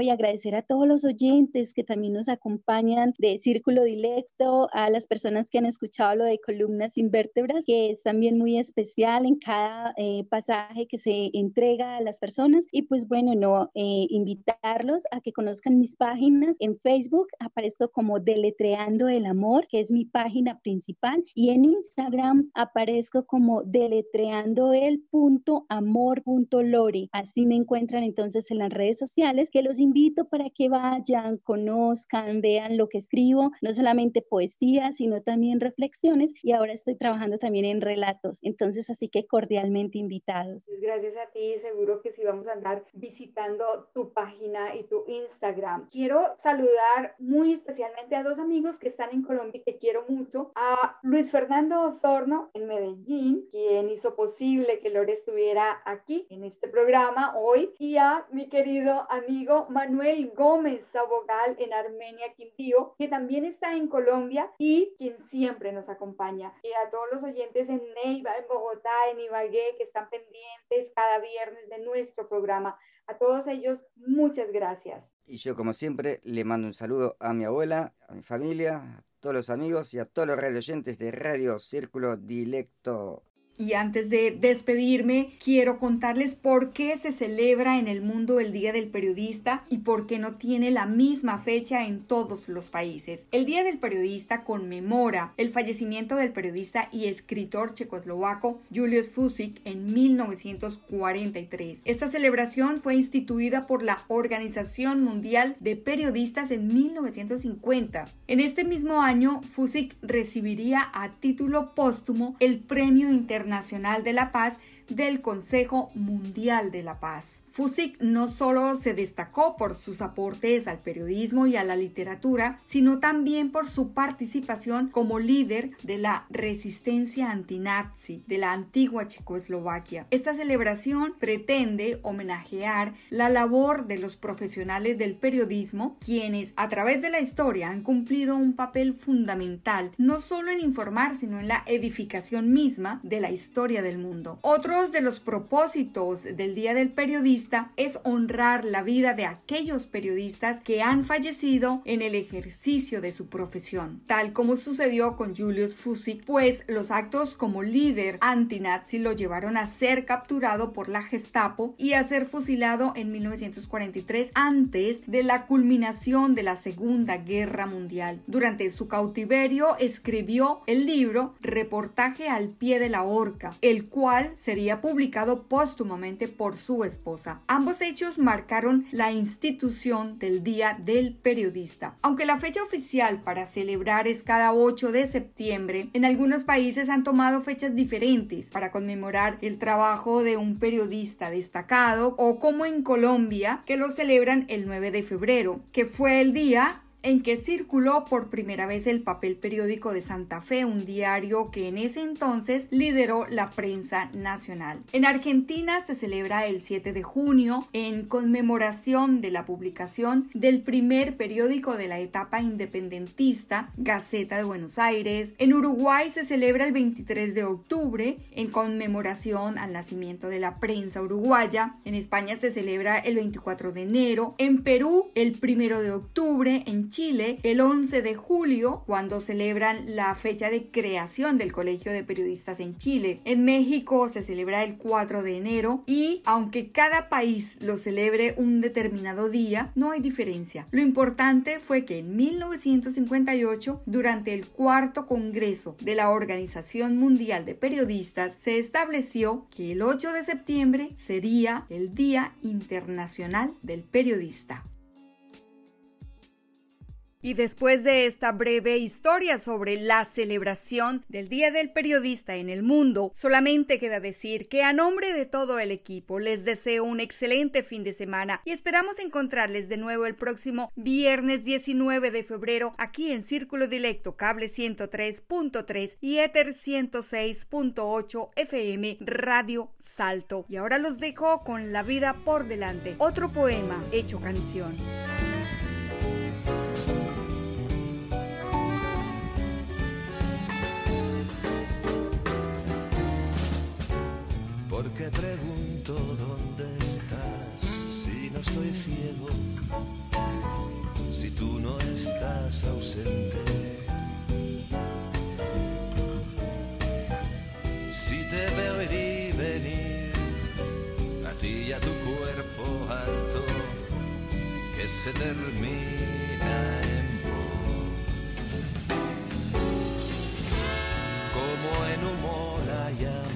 agradecer a todos los oyentes que también nos acompañan de Círculo Dilecto, a las personas que han escuchado lo de Columnas Invertebras, que es también muy especial en cada pasaje que se entrega a las personas. Y pues invitarlos a que conozcan mis páginas. En Facebook aparezco como Deletreando el Amor, que es mi página principal, y en Instagram aparezco como deletreandoel.amor.lore. Así me encuentran entonces en las redes sociales, que los invito para que vayan, conozcan, vean lo que escribo, no solamente poesía, sino también reflexiones, y ahora estoy trabajando también en relatos. Entonces, así que cordialmente invitados. Gracias a ti, seguro que sí vamos a andar visitando tu página y tu Instagram. Quiero saludar muy especialmente a dos amigos que están en Colombia y que quiero mucho, a Luis Fernando Osorno en Medellín, quien hizo posible que Lore estuviera aquí en este programa hoy, y a mi querido amigo Manuel Gómez Sabogal en Armenia, Quindío, que también está en Colombia y quien siempre nos acompaña. Y a todos los oyentes en Neiva, en Bogotá, en Ibagué, que están pendientes cada viernes de nuestro programa. A todos ellos, muchas gracias. Y yo, como siempre, le mando un saludo a mi abuela, a mi familia, a todos los amigos y a todos los radioyentes de Radio Círculo Dilecto. Y antes de despedirme, quiero contarles por qué se celebra en el mundo el Día del Periodista y por qué no tiene la misma fecha en todos los países. El Día del Periodista conmemora el fallecimiento del periodista y escritor checoslovaco Julius Fučík en 1943. Esta celebración fue instituida por la Organización Mundial de Periodistas en 1950. En este mismo año, Fučík recibiría a título póstumo el Premio Internacional de la Paz del Consejo Mundial de la Paz. Fučík no solo se destacó por sus aportes al periodismo y a la literatura, sino también por su participación como líder de la resistencia antinazi de la antigua Checoslovaquia. Esta celebración pretende homenajear la labor de los profesionales del periodismo, quienes a través de la historia han cumplido un papel fundamental, no solo en informar, sino en la edificación misma de la historia del mundo. Otro de los propósitos del Día del Periodista es honrar la vida de aquellos periodistas que han fallecido en el ejercicio de su profesión, tal como sucedió con Julius Fučík, pues los actos como líder antinazi lo llevaron a ser capturado por la Gestapo y a ser fusilado en 1943 antes de la culminación de la Segunda Guerra Mundial. Durante su cautiverio escribió el libro Reportaje al pie de la horca, el cual sería publicado póstumamente por su esposa. Ambos hechos marcaron la institución del Día del Periodista. Aunque la fecha oficial para celebrar es cada 8 de septiembre, en algunos países han tomado fechas diferentes para conmemorar el trabajo de un periodista destacado, o como en Colombia, que lo celebran el 9 de febrero, que fue el día en que circuló por primera vez el papel periódico de Santa Fe, un diario que en ese entonces lideró la prensa nacional. En Argentina se celebra el 7 de junio en conmemoración de la publicación del primer periódico de la etapa independentista, Gaceta de Buenos Aires. En Uruguay se celebra el 23 de octubre en conmemoración al nacimiento de la prensa uruguaya. En España se celebra el 24 de enero. En Perú el 1 de octubre. En Chile el 11 de julio, cuando celebran la fecha de creación del Colegio de Periodistas en Chile. En México se celebra el 4 de enero y aunque cada país lo celebre un determinado día, no hay diferencia. Lo importante fue que en 1958, durante el cuarto Congreso de la Organización Mundial de Periodistas, se estableció que el 8 de septiembre sería el Día Internacional del Periodista. Y después de esta breve historia sobre la celebración del Día del Periodista en el mundo, solamente queda decir que a nombre de todo el equipo les deseo un excelente fin de semana y esperamos encontrarles de nuevo el próximo viernes 19 de febrero aquí en Círculo Dilecto, cable 103.3 y éter 106.8 FM, Radio Salto. Y ahora los dejo con La Vida por Delante, otro poema hecho canción. Porque pregunto dónde estás si no estoy ciego, si tú no estás ausente, si te veo ir y venir a ti y a tu cuerpo alto que se termina en voz, como en humo la llama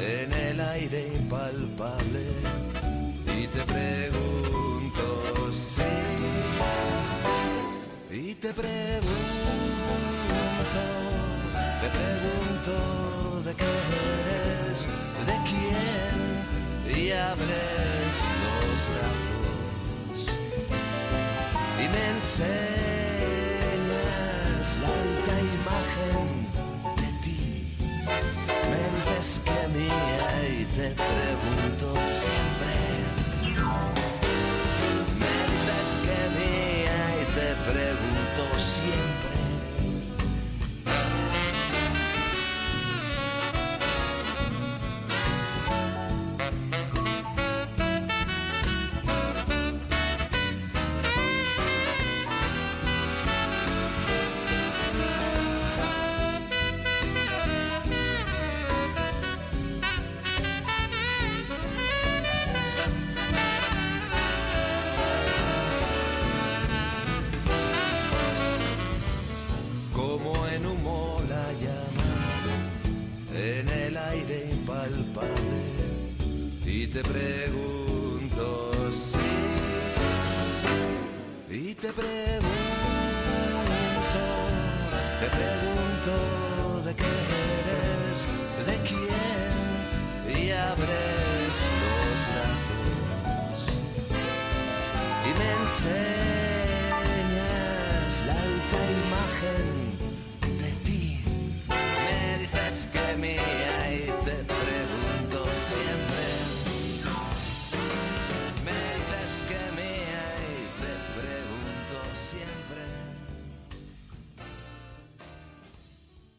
en el aire impalpable, y te pregunto sí, y te pregunto de qué eres, de quién, y abres los brazos y me enseñas la alta imagen